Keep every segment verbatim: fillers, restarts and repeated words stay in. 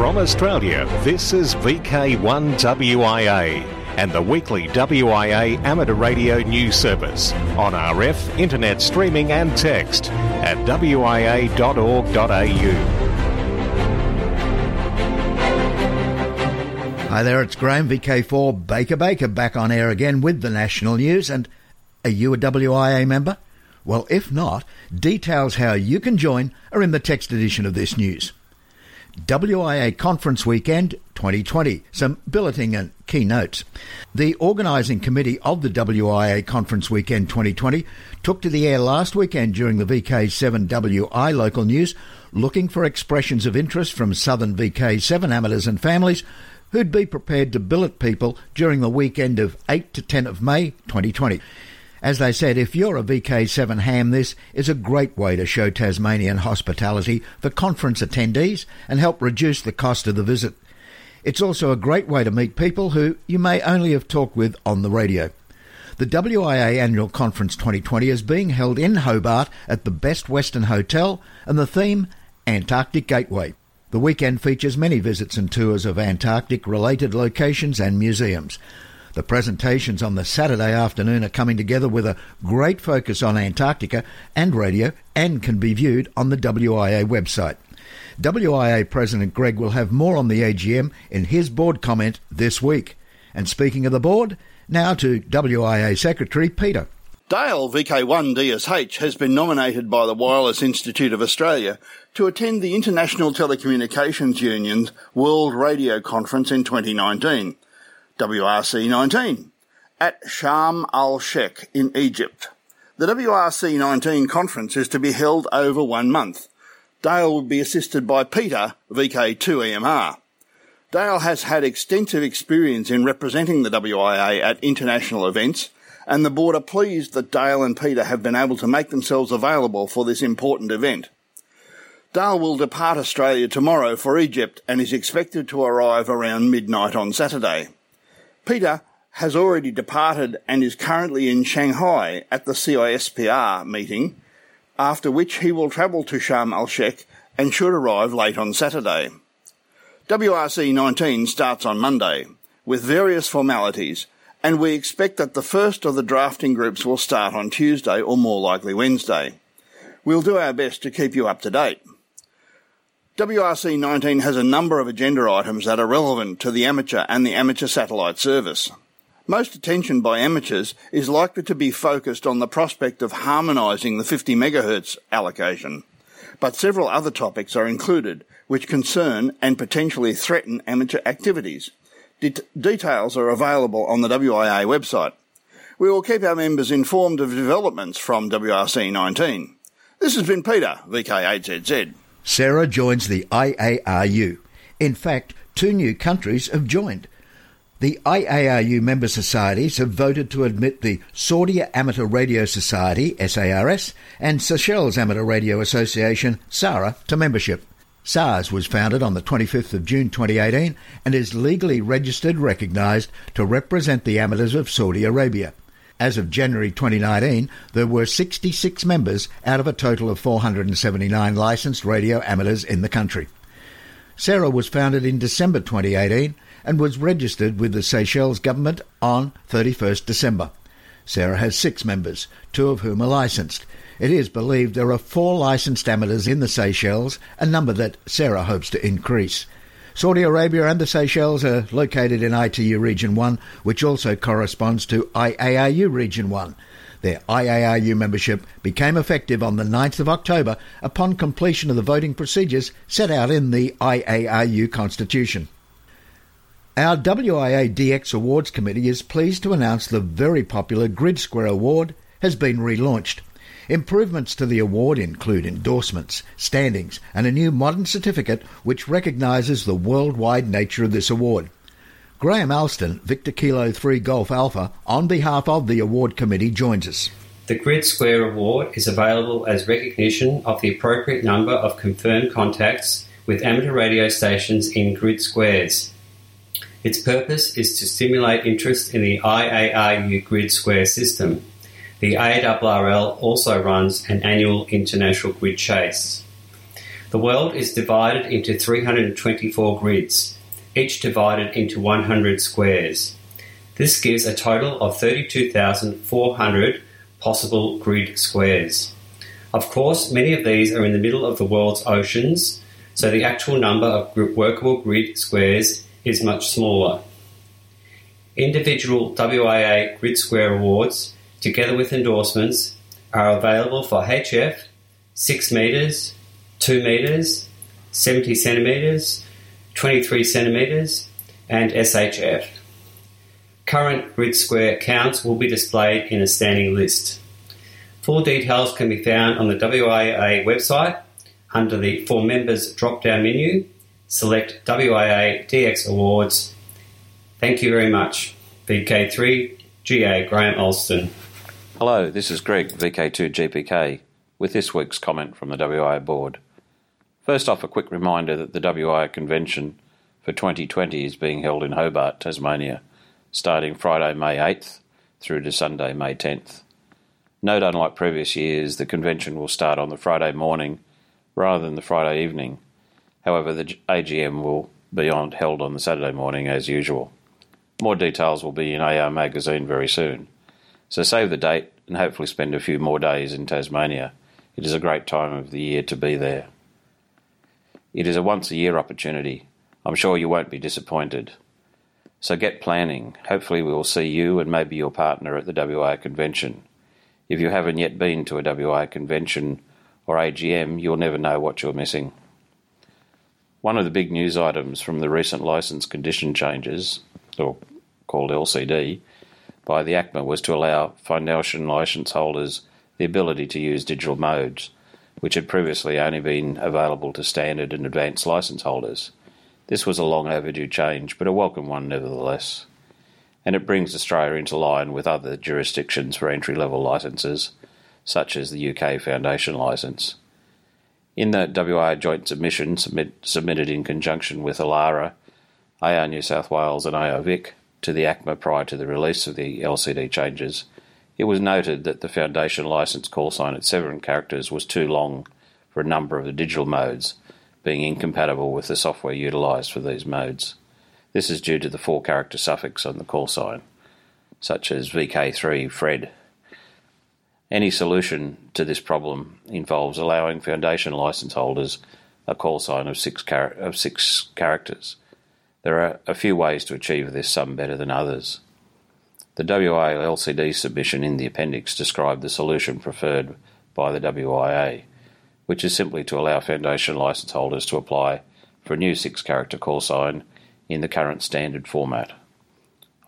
From Australia, this is V K one W I A and the weekly W I A amateur radio news service on R F, internet streaming and text at W I A dot org dot A U. Hi there, it's Graham, V K four Baker Baker, back on air again with the national news. And are you a W I A member? Well, if not, details how you can join are in the text edition of this news. W I A Conference Weekend twenty twenty. Some billeting and keynotes. The organising committee of the W I A Conference Weekend twenty twenty took to the air last weekend during the V K seven W I local news, looking for expressions of interest from Southern V K seven amateurs and families who'd be prepared to billet people during the weekend of eighth to tenth of May twenty twenty. As they said, if you're a V K seven ham, this is a great way to show Tasmanian hospitality for conference attendees and help reduce the cost of the visit. It's also a great way to meet people who you may only have talked with on the radio. The W I A Annual Conference twenty twenty is being held in Hobart at the Best Western Hotel, and the theme, Antarctic Gateway. The weekend features many visits and tours of Antarctic-related locations and museums. The presentations on the Saturday afternoon are coming together with a great focus on Antarctica and radio, and can be viewed on the W I A website. W I A President Greg will have more on the A G M in his board comment this week. And speaking of the board, now to W I A Secretary Peter. Dale V K one D S H has been nominated by the Wireless Institute of Australia to attend the International Telecommunications Union's World Radio Conference in twenty nineteen. W R C nineteen, at Sharm El Sheikh in Egypt. The W R C nineteen conference is to be held over one month. Dale will be assisted by Peter, V K two E M R. Dale has had extensive experience in representing the W I A at international events, and the board are pleased that Dale and Peter have been able to make themselves available for this important event. Dale will depart Australia tomorrow for Egypt and is expected to arrive around midnight on Saturday. Peter has already departed and is currently in Shanghai at the C I S P R meeting, after which he will travel to Sharm El Sheikh and should arrive late on Saturday. W R C nineteen starts on Monday with various formalities, and we expect that the first of the drafting groups will start on Tuesday or more likely Wednesday. We'll do our best to keep you up to date. W R C nineteen has a number of agenda items that are relevant to the amateur and the amateur satellite service. Most attention by amateurs is likely to be focused on the prospect of harmonising the fifty megahertz allocation, but several other topics are included which concern and potentially threaten amateur activities. Det- details are available on the W I A website. We will keep our members informed of developments from W R C nineteen. This has been Peter, V K eight Z Z. SARA joins the I A R U. In fact, two new countries have joined. The I A R U member societies have voted to admit the Saudi Amateur Radio Society, SARS, and Seychelles Amateur Radio Association, SARA, to membership. SARS was founded on the twenty-fifth of June twenty eighteen and is legally registered, recognised, to represent the amateurs of Saudi Arabia. As of January twenty nineteen, there were sixty-six members out of a total of four hundred seventy-nine licensed radio amateurs in the country. SARA was founded in December twenty eighteen and was registered with the Seychelles government on thirty-first December. SARA has six members, two of whom are licensed. It is believed there are four licensed amateurs in the Seychelles, a number that SARA hopes to increase. Saudi Arabia and the Seychelles are located in I T U Region one, which also corresponds to I A R U Region one. Their I A R U membership became effective on the ninth of October upon completion of the voting procedures set out in the I A R U Constitution. Our W I A D X Awards Committee is pleased to announce the very popular Grid Square Award has been relaunched. Improvements to the award include endorsements, standings, and a new modern certificate which recognises the worldwide nature of this award. Graham Alston, Victor Kilo three Golf Alpha, on behalf of the award committee joins us. The Grid Square Award is available as recognition of the appropriate number of confirmed contacts with amateur radio stations in grid squares. Its purpose is to stimulate interest in the I A R U grid square system. The A R R L also runs an annual international grid chase. The world is divided into three hundred twenty-four grids, each divided into one hundred squares. This gives a total of thirty-two thousand four hundred possible grid squares. Of course, many of these are in the middle of the world's oceans, so the actual number of workable grid squares is much smaller. Individual W I A Grid Square Awards, together with endorsements, are available for H F, six metres, two metres, seventy centimetres, twenty-three centimetres, and S H F. Current grid square counts will be displayed in a standing list. Full details can be found on the W I A website under the For Members drop-down menu. Select W I A D X Awards. Thank you very much. V K three G A Graham Alston. Hello, this is Greg, V K two G P K, with this week's comment from the W I A Board. First off, a quick reminder that the W I A Convention for twenty twenty is being held in Hobart, Tasmania, starting Friday, May eighth through to Sunday, May tenth. Note, unlike previous years, the convention will start on the Friday morning rather than the Friday evening. However, the A G M will be on, held on the Saturday morning as usual. More details will be in A R Magazine very soon. So save the date and hopefully spend a few more days in Tasmania. It is a great time of the year to be there. It is a once-a-year opportunity. I'm sure you won't be disappointed. So get planning. Hopefully we will see you and maybe your partner at the W I A Convention. If you haven't yet been to a W I A Convention or A G M, you'll never know what you're missing. One of the big news items from the recent licence condition changes, or called L C D, by the A C M A was to allow foundation licence holders the ability to use digital modes, which had previously only been available to standard and advanced licence holders. This was a long overdue change, but a welcome one nevertheless, and it brings Australia into line with other jurisdictions for entry-level licences, such as the U K Foundation licence. In the W I A joint submission submit, submitted in conjunction with ALARA, A R New South Wales and A R Vic to the A C M A prior to the release of the L C D changes, it was noted that the Foundation Licence call sign at seven characters was too long for a number of the digital modes, being incompatible with the software utilised for these modes. This is due to the four-character suffix on the call sign, such as V K three Fred. Any solution to this problem involves allowing foundation licence holders a call sign of six, char- of six characters. There are a few ways to achieve this, some better than others. The W I A L C D submission in the appendix described the solution preferred by the W I A, which is simply to allow foundation licence holders to apply for a new six-character call sign in the current standard format,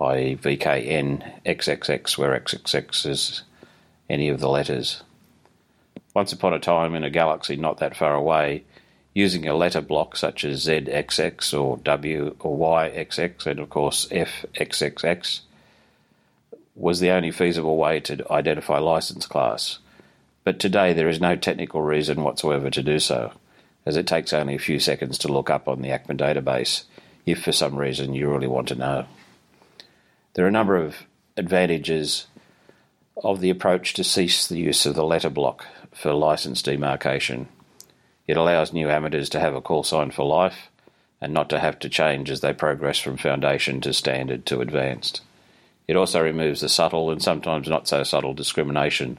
that is. V K N X X X, where X X X is any of the letters. Once upon a time, in a galaxy not that far away, using a letter block such as Z X X or W or Y X X and, of course, F X X X was the only feasible way to identify license class. But today there is no technical reason whatsoever to do so, as it takes only a few seconds to look up on the A C M A database if for some reason you really want to know. There are a number of advantages of the approach to cease the use of the letter block for licence demarcation. It allows new amateurs to have a call sign for life and not to have to change as they progress from foundation to standard to advanced. It also removes the subtle and sometimes not so subtle discrimination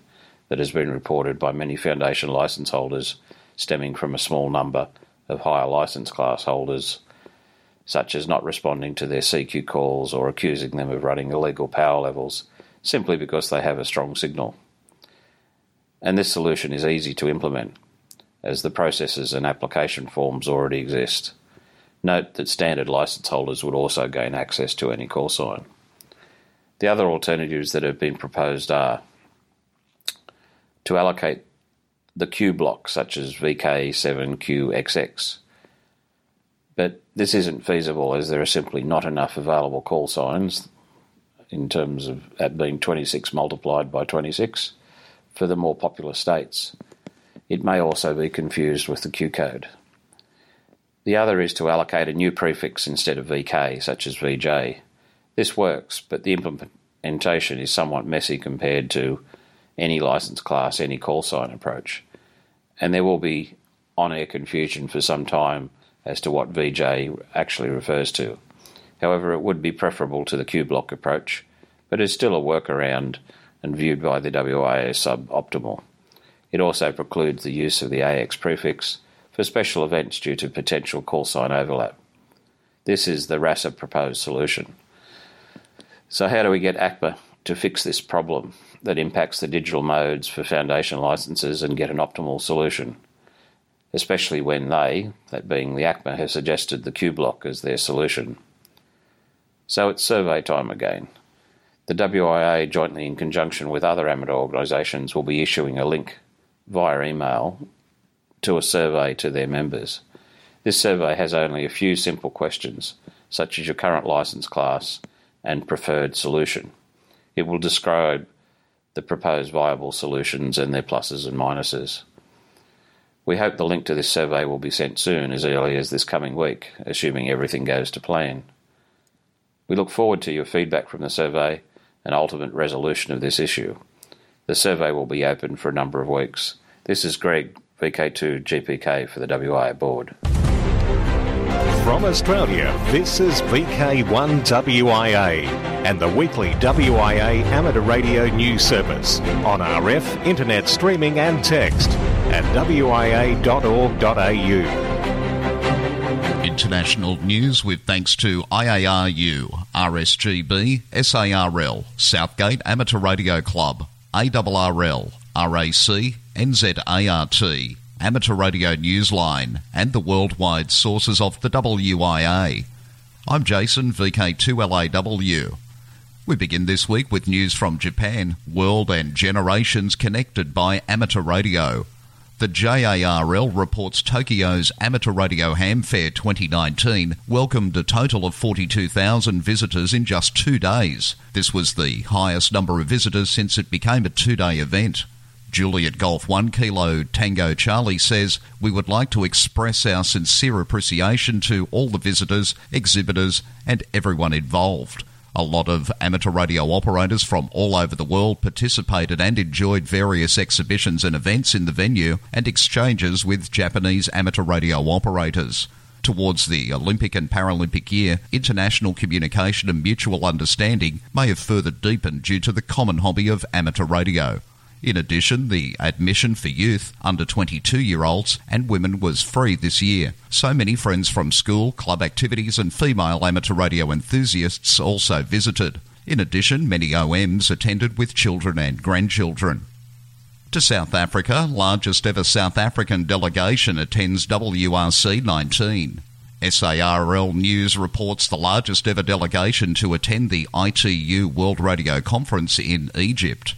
that has been reported by many foundation licence holders stemming from a small number of higher licence class holders, such as not responding to their C Q calls or accusing them of running illegal power levels simply because they have a strong signal. And this solution is easy to implement, as the processes and application forms already exist. Note that standard licence holders would also gain access to any call sign. The other alternatives that have been proposed are to allocate the Q block, such as V K seven Q X X, but this isn't feasible as there are simply not enough available call signs in terms of at being twenty-six multiplied by twenty-six for the more popular states. It may also be confused with the Q code. The other is to allocate a new prefix instead of V K, such as V J. This works, but the implementation is somewhat messy compared to any license class, any call sign approach, and there will be on-air confusion for some time as to what V J actually refers to. However, it would be preferable to the Q-block approach, but is still a workaround and viewed by the W I A as suboptimal. It also precludes the use of the A X prefix for special events due to potential call sign overlap. This is the R A S A proposed solution. So how do we get A C M A to fix this problem that impacts the digital modes for foundation licenses and get an optimal solution, especially when they, that being the A C M A, have suggested the Q-block as their solution? So it's survey time again. The W I A, jointly in conjunction with other amateur organisations, will be issuing a link via email to a survey to their members. This survey has only a few simple questions, such as your current licence class and preferred solution. It will describe the proposed viable solutions and their pluses and minuses. We hope the link to this survey will be sent soon, as early as this coming week, assuming everything goes to plan. We look forward to your feedback from the survey and ultimate resolution of this issue. The survey will be open for a number of weeks. This is Greg, V K two G P K for the W I A Board. From Australia, this is V K one W I A and the weekly W I A amateur radio news service on R F, internet streaming and text at w i a dot org dot a u. International news with thanks to I A R U, R S G B, S A R L, Southgate Amateur Radio Club, A R R L, R A C, N Z A R T, Amateur Radio Newsline and the worldwide sources of the W I A. I'm Jason, V K two L A W. We begin this week with news from Japan, world and generations connected by amateur radio. The J A R L reports Tokyo's Amateur Radio Ham Fair twenty nineteen welcomed a total of forty-two thousand visitors in just two days. This was the highest number of visitors since it became a two-day event. Juliet Golf one Kilo Tango Charlie says, "We would like to express our sincere appreciation to all the visitors, exhibitors and everyone involved. A lot of amateur radio operators from all over the world participated and enjoyed various exhibitions and events in the venue and exchanges with Japanese amateur radio operators. Towards the Olympic and Paralympic year, international communication and mutual understanding may have further deepened due to the common hobby of amateur radio. In addition, the admission for youth, under twenty-two-year-olds and women was free this year. So many friends from school, club activities and female amateur radio enthusiasts also visited. In addition, many O Ms attended with children and grandchildren." To South Africa, largest ever South African delegation attends W R C nineteen. S A R L News reports the largest ever delegation to attend the I T U World Radio Conference in Egypt.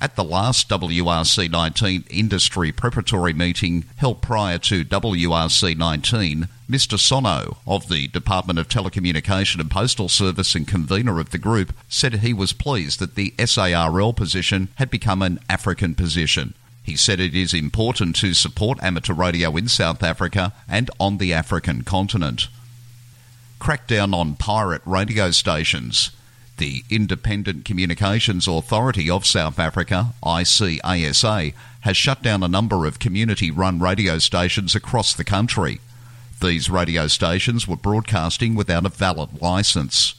At the last W R C nineteen industry preparatory meeting held prior to W R C nineteen, Mister Sono of the Department of Telecommunication and Postal Service and convener of the group said he was pleased that the S A R L position had become an African position. He said it is important to support amateur radio in South Africa and on the African continent. Crackdown on pirate radio stations. The Independent Communications Authority of South Africa, I C A S A, has shut down a number of community-run radio stations across the country. These radio stations were broadcasting without a valid licence.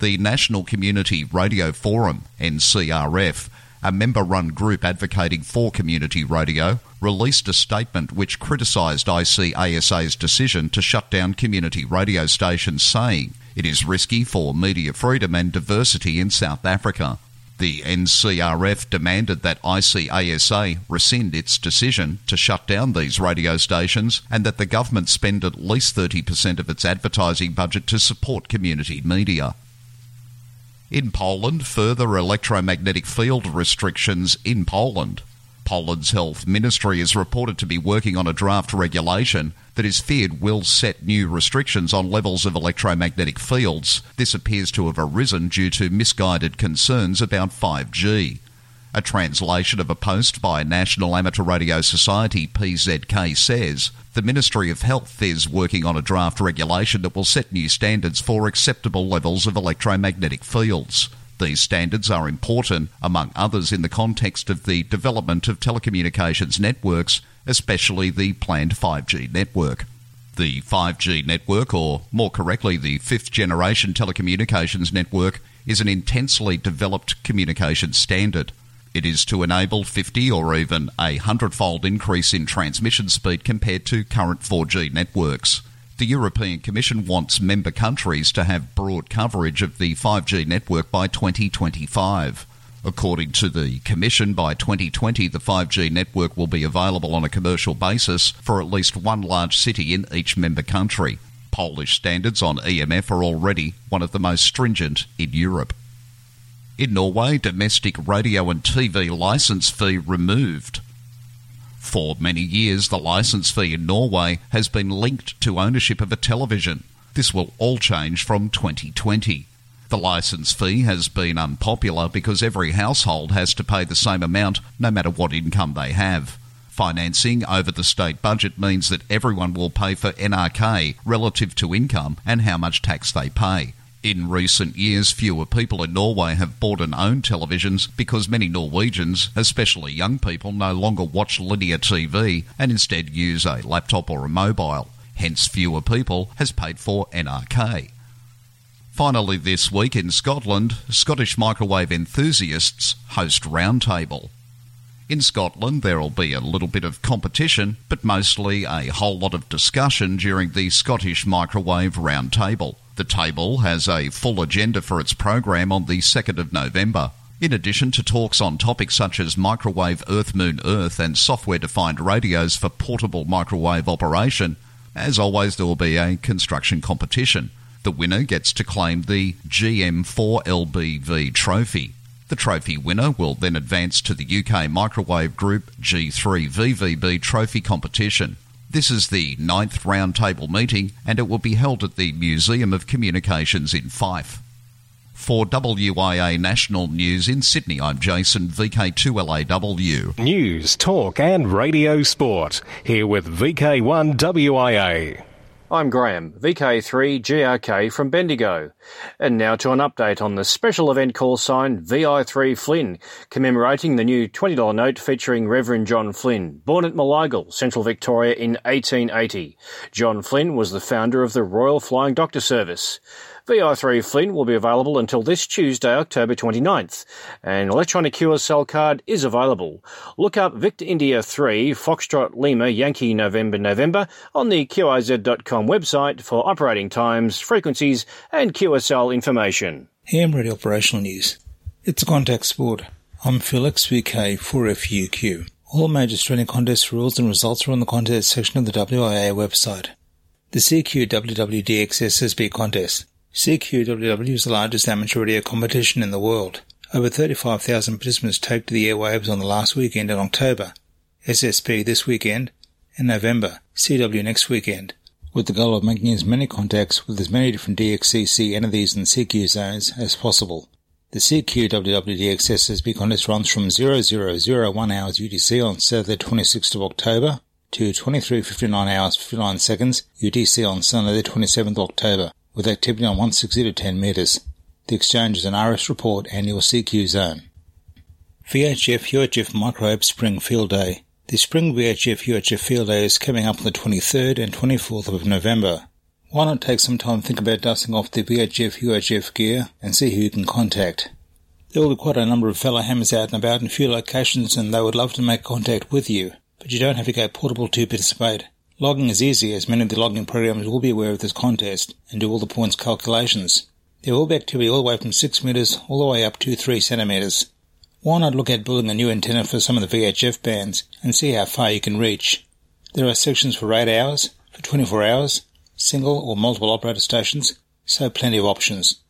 The National Community Radio Forum, N C R F, a member-run group advocating for community radio, released a statement which criticised I C A S A's decision to shut down community radio stations, saying, "It is risky for media freedom and diversity in South Africa." The N C R F demanded that I C A S A rescind its decision to shut down these radio stations and that the government spend at least thirty percent of its advertising budget to support community media. In Poland, further electromagnetic field restrictions in Poland. Poland's health ministry is reported to be working on a draft regulation that is feared will set new restrictions on levels of electromagnetic fields. This appears to have arisen due to misguided concerns about five G. A translation of a post by National Amateur Radio Society P Z K says, "The Ministry of Health is working on a draft regulation that will set new standards for acceptable levels of electromagnetic fields. These standards are important, among others, in the context of the development of telecommunications networks, especially the planned five G network. The five G network, or more correctly, the fifth-generation telecommunications network, is an intensely developed communication standard. It is to enable fifty or even a hundred-fold increase in transmission speed compared to current four G networks. The European Commission wants member countries to have broad coverage of the five G network by twenty twenty-five. According to the Commission, by twenty twenty the five G network will be available on a commercial basis for at least one large city in each member country. Polish standards on E M F are already one of the most stringent in Europe. In Norway, domestic radio and T V licence fee removed. For many years, the licence fee in Norway has been linked to ownership of a television. This will all change from twenty twenty. The licence fee has been unpopular because every household has to pay the same amount no matter what income they have. Financing over the state budget means that everyone will pay for N R K relative to income and how much tax they pay. In recent years, fewer people in Norway have bought and owned televisions because many Norwegians, especially young people, no longer watch linear T V and instead use a laptop or a mobile. Hence, fewer people has paid for N R K. Finally, this week in Scotland, Scottish microwave enthusiasts host roundtable. In Scotland, there will be a little bit of competition, but mostly a whole lot of discussion during the Scottish Microwave Roundtable. The table has a full agenda for its program on the second of November. In addition to talks on topics such as microwave Earth-Moon-Earth and software-defined radios for portable microwave operation, as always, there will be a construction competition. The winner gets to claim the G M four L B V trophy. The trophy winner will then advance to the U K Microwave Group G three V V B trophy competition. This is the ninth roundtable meeting and it will be held at the Museum of Communications in Fife. For W I A National News in Sydney, I'm Jason, V K two L A W. News, talk and radio sport. Here with V K one W I A. I'm Graham, V K three G R K from Bendigo. And now to an update on the special event call sign V I three Flynn, commemorating the new twenty dollars note featuring Reverend John Flynn, born at Meleagle, Central Victoria in eighteen eighty. John Flynn was the founder of the Royal Flying Doctor Service. V I three Flynn will be available until this Tuesday, October twenty-ninth. An electronic Q S L card is available. Look up Victor India three, Foxtrot Lima, Yankee November November on the Q I Z dot com website for operating times, frequencies and Q S L information. Ham Radio Operational News. It's a contact sport. I'm Felix, V K four F U Q. All major Australian contest rules and results are on the contest section of the W I A website. The C Q W W D X S S B contest. C Q W W is the largest amateur radio competition in the world. Over thirty-five thousand participants take to the airwaves on the last weekend in October, S S B this weekend, and November, C W next weekend, with the goal of making as many contacts with as many different D X C C entities and C Q zones as possible. The C Q W W D X S S B contest runs from zero zero zero one hours U T C on Saturday twenty-sixth of October to twenty-three fifty-nine hours fifty-nine seconds U T C on Sunday the twenty-seventh of October, with activity on one sixty to ten metres. The exchange is an R S report and your C Q zone. V H F U H F Microwave Spring Field Day. The Spring V H F U H F Field Day is coming up on the twenty-third and twenty-fourth of November. Why not take some time to think about dusting off the V H F U H F gear and see who you can contact? There will be quite a number of fellow hammers out and about in a few locations and they would love to make contact with you, but you don't have to go portable to participate. Logging is easy as many of the logging programs will be aware of this contest and do all the points calculations. There will be activity all the way from six metres all the way up to three centimetres. Why not look at building a new antenna for some of the V H F bands and see how far you can reach? There are sections for eight hours, for twenty-four hours, single or multiple operator stations, so plenty of options.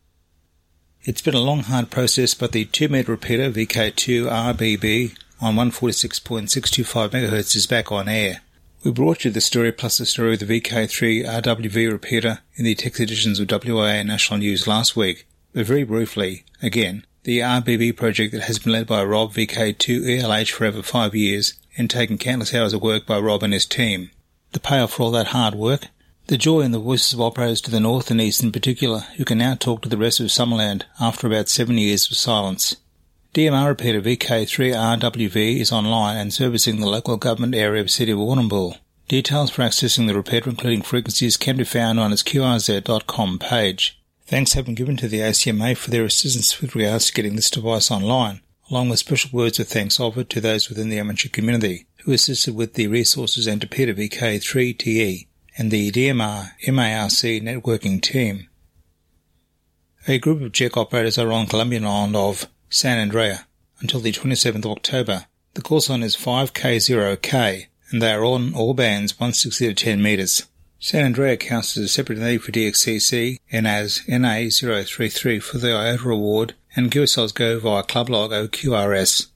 It's been a long, hard process, but the two metre repeater V K two R B B on one forty-six point six two five megahertz is back on air. We brought you the story plus the story of the V K three R W V repeater in the text editions of W I A National News last week, but very briefly, again, the R B B project that has been led by Rob V K two E L H for over five years and taken countless hours of work by Rob and his team. The payoff for all that hard work, The joy in the voices of operators to the north and east in particular, who can now talk to the rest of Summerland after about seven years of silence. D M R repeater V K three R W V is online and servicing the local government area of City of Warrnambool. Details for accessing the repeater, including frequencies, can be found on its Q R Z dot com page. Thanks have been given to the A C M A for their assistance with regards to getting this device online, along with special words of thanks offered to those within the amateur community who assisted with the resources and to Peter V K three T E and the D M R M A R C networking team. A group of Czech operators are on Colombian island of San Andrés until the twenty-seventh of October. The call sign is five K zero K and they are on all bands one sixty to ten metres. San Andrés counts as a separate entity for D X C C and as N A zero three three for the I A R U award, and Q S Ls go via Clublog O Q R S.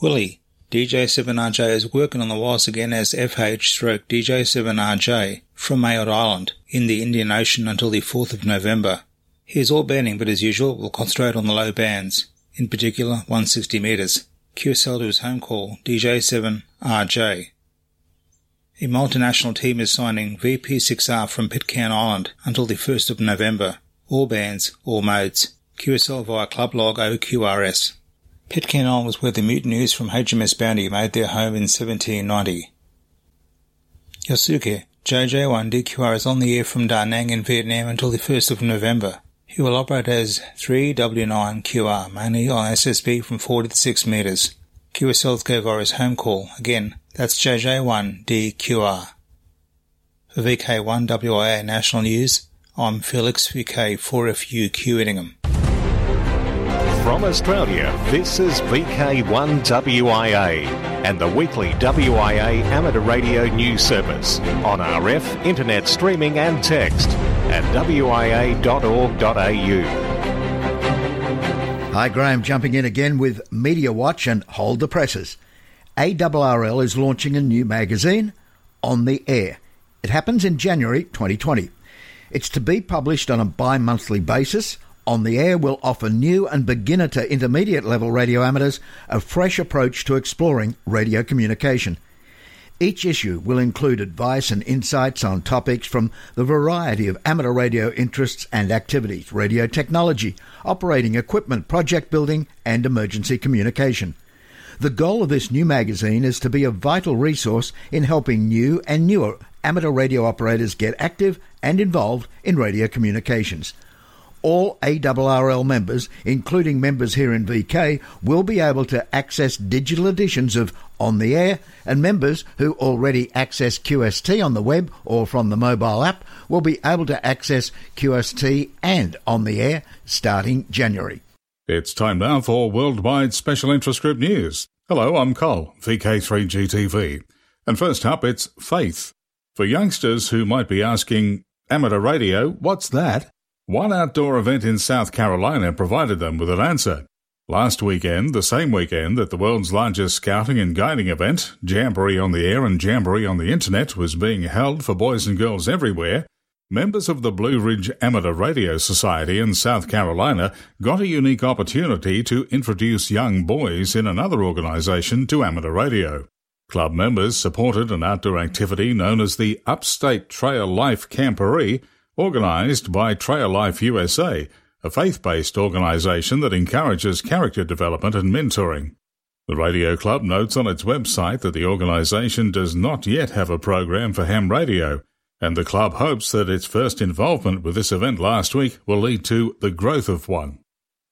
Willie, D J seven R J, is working on the wires again as F H D J seven R J from Mayotte Island in the Indian Ocean until the fourth of November. He is all banding, but as usual will concentrate on the low bands, in particular one sixty metres. Q S L to his home call, D J seven R J. A multinational team is signing V P six R from Pitcairn Island until the first of November. All bands, all modes. Q S L via Clublog O Q R S. Pitcairn Island was where the mutineers from H M S Bounty made their home in seventeen ninety. Yosuke, J J one D Q R, is on the air from Da Nang in Vietnam until the first of November. He will operate as three W nine Q R, mainly on S S B from four to the six metres. Q S Ls go via his home call. Again, that's J J one D Q R. For V K one W I A National News, I'm Felix, V K four F U Q Inningham. From Australia, this is V K one W I A and the weekly W I A amateur radio news service on R F, internet streaming and text at w i a dot org dot a u. Hi, Graham, jumping in again with Media Watch and Hold the Presses. A R R L is launching a new magazine, On the Air. It happens in January twenty twenty. It's to be published on a bi-monthly basis. On the Air will offer new and beginner to intermediate level radio amateurs a fresh approach to exploring radio communication. Each issue will include advice and insights on topics from the variety of amateur radio interests and activities, radio technology, operating equipment, project building and emergency communication. The goal of this new magazine is to be a vital resource in helping new and newer amateur radio operators get active and involved in radio communications. All A R R L members, including members here in V K, will be able to access digital editions of On the Air, and members who already access Q S T on the web or from the mobile app will be able to access Q S T and On the Air starting January. It's time now for Worldwide Special Interest Group News. Hello, I'm Col, V K three G T V. And first up, it's Faith. For youngsters who might be asking, amateur radio, what's that? One outdoor event in South Carolina provided them with an answer. Last weekend, the same weekend that the world's largest scouting and guiding event, Jamboree on the Air and Jamboree on the Internet, was being held for boys and girls everywhere, members of the Blue Ridge Amateur Radio Society in South Carolina got a unique opportunity to introduce young boys in another organisation to amateur radio. Club members supported an outdoor activity known as the Upstate Trail Life Camporee, organised by Trail Life U S A, a faith-based organisation that encourages character development and mentoring. The radio club notes on its website that the organisation does not yet have a program for ham radio, and the club hopes that its first involvement with this event last week will lead to the growth of one.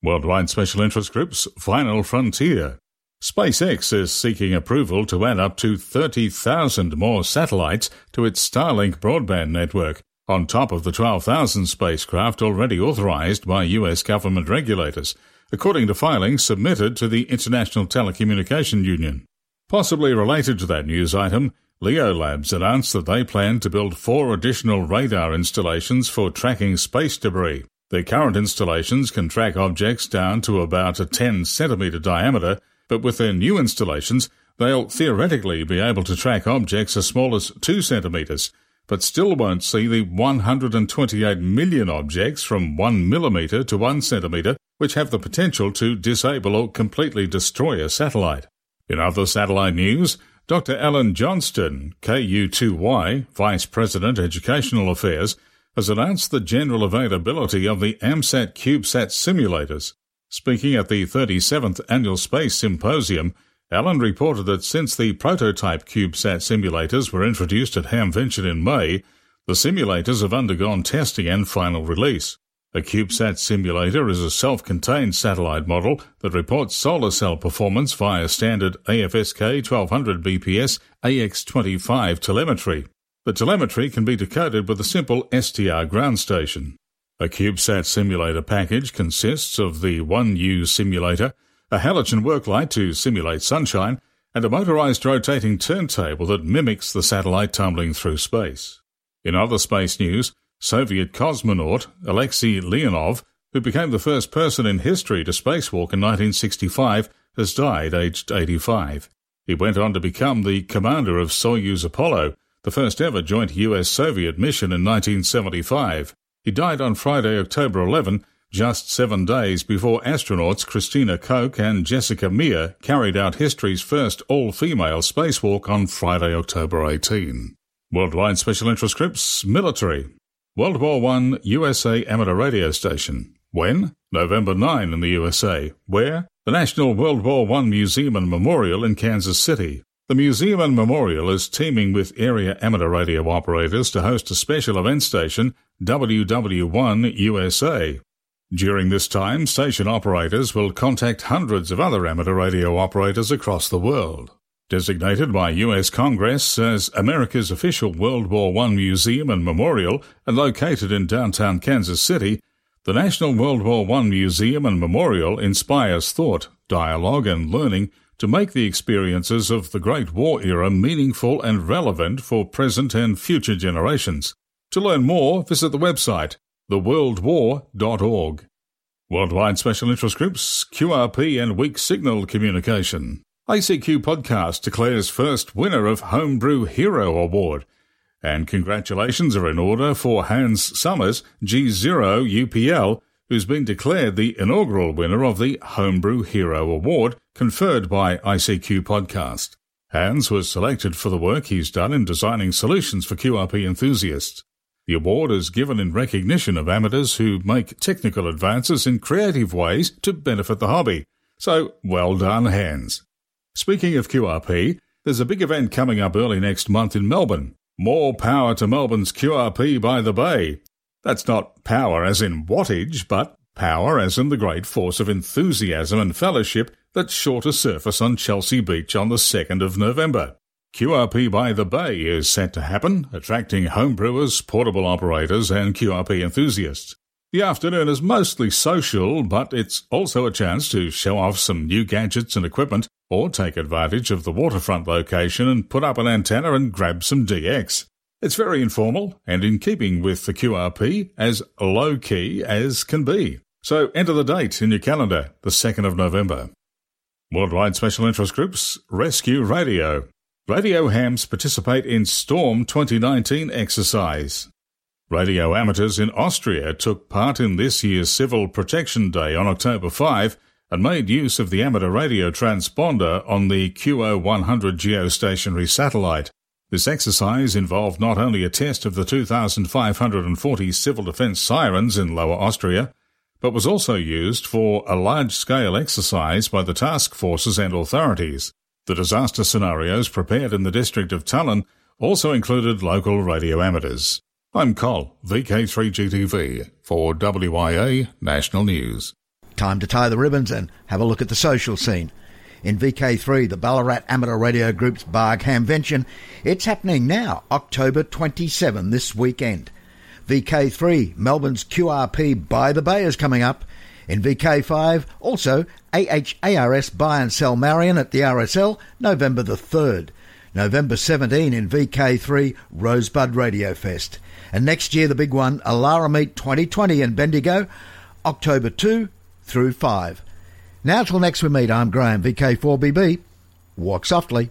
Worldwide Special Interest Group's Final Frontier. SpaceX is seeking approval to add up to thirty thousand more satellites to its Starlink broadband network, on top of the twelve thousand spacecraft already authorised by U S government regulators, according to filings submitted to the International Telecommunication Union. Possibly related to that news item, Leo Labs announced that they plan to build four additional radar installations for tracking space debris. Their current installations can track objects down to about a ten centimetre diameter, but with their new installations, they'll theoretically be able to track objects as small as two centimetres, but still won't see the one hundred twenty-eight million objects from one millimetre to one centimetre, which have the potential to disable or completely destroy a satellite. In other satellite news, Doctor Alan Johnston, K U two Y, Vice President, Educational Affairs, has announced the general availability of the AMSAT CubeSat simulators. Speaking at the thirty-seventh Annual Space Symposium, Alan reported that since the prototype CubeSat simulators were introduced at Hamvention in May, the simulators have undergone testing and final release. A CubeSat simulator is a self-contained satellite model that reports solar cell performance via standard A F S K twelve hundred B P S A X twenty-five telemetry. The telemetry can be decoded with a simple S T R ground station. A CubeSat simulator package consists of the one U simulator, a halogen worklight to simulate sunshine, and a motorized rotating turntable that mimics the satellite tumbling through space. In other space news, Soviet cosmonaut Alexei Leonov, who became the first person in history to spacewalk in nineteen sixty-five, has died aged eighty-five. He went on to become the commander of Soyuz Apollo, the first ever joint U S Soviet mission in nineteen seventy-five. He died on Friday, October eleventh, just seven days before astronauts Christina Koch and Jessica Meir carried out history's first all-female spacewalk on Friday, October eighteenth. Worldwide special interest groups, military. World War One U S A Amateur Radio Station. When? November ninth in the U S A. Where? The National World War One Museum and Memorial in Kansas City. The Museum and Memorial is teaming with area amateur radio operators to host a special event station, W W one U S A. During this time, station operators will contact hundreds of other amateur radio operators across the world. Designated by U S Congress as America's official World War One Museum and Memorial and located in downtown Kansas City, the National World War One Museum and Memorial inspires thought, dialogue and learning to make the experiences of the Great War era meaningful and relevant for present and future generations. To learn more, visit the website the world war dot org. Worldwide special interest groups, Q R P and weak signal communication. A C Q Podcast declares first winner of Homebrew Hero Award, and congratulations are in order for Hans Summers, G zero U P L, who's been declared the inaugural winner of the Homebrew Hero Award conferred by I C Q Podcast. Hans was selected for the work he's done in designing solutions for Q R P enthusiasts. The award is given in recognition of amateurs who make technical advances in creative ways to benefit the hobby. So, well done, Hans. Speaking of Q R P, there's a big event coming up early next month in Melbourne. More power to Melbourne's Q R P by the Bay. That's not power as in wattage, but power as in the great force of enthusiasm and fellowship that's sure to surface on Chelsea Beach on the second of November. Q R P by the Bay is set to happen, attracting homebrewers, portable operators and Q R P enthusiasts. The afternoon is mostly social, but it's also a chance to show off some new gadgets and equipment, or take advantage of the waterfront location and put up an antenna and grab some D X. It's very informal and in keeping with the Q R P, as low-key as can be. So enter the date in your calendar, the second of November. Worldwide special interest groups, Rescue Radio. Radio hams participate in Storm twenty nineteen exercise. Radio amateurs in Austria took part in this year's Civil Protection Day on October fifth, and made use of the amateur radio transponder on the Q O one hundred geostationary satellite. This exercise involved not only a test of the two thousand five hundred forty civil defence sirens in Lower Austria, but was also used for a large-scale exercise by the task forces and authorities. The disaster scenarios prepared in the district of Tallinn also included local radio amateurs. I'm Col, V K three G T V, for W I A National News. Time to tie the ribbons and have a look at the social scene. In V K three, the Ballarat Amateur Radio Group's Barg Hamvention, it's happening now, October twenty-seventh, this weekend. V K three, Melbourne's Q R P by the Bay is coming up. In V K five, also A H A R S Buy and Sell Marion at the R S L, November the third. November seventeenth in V K three, Rosebud Radio Fest. And next year, the big one, ALARA Meet twenty twenty in Bendigo, October second through fifth. Now till next we meet, I'm Graham, V K four B B. Walk softly.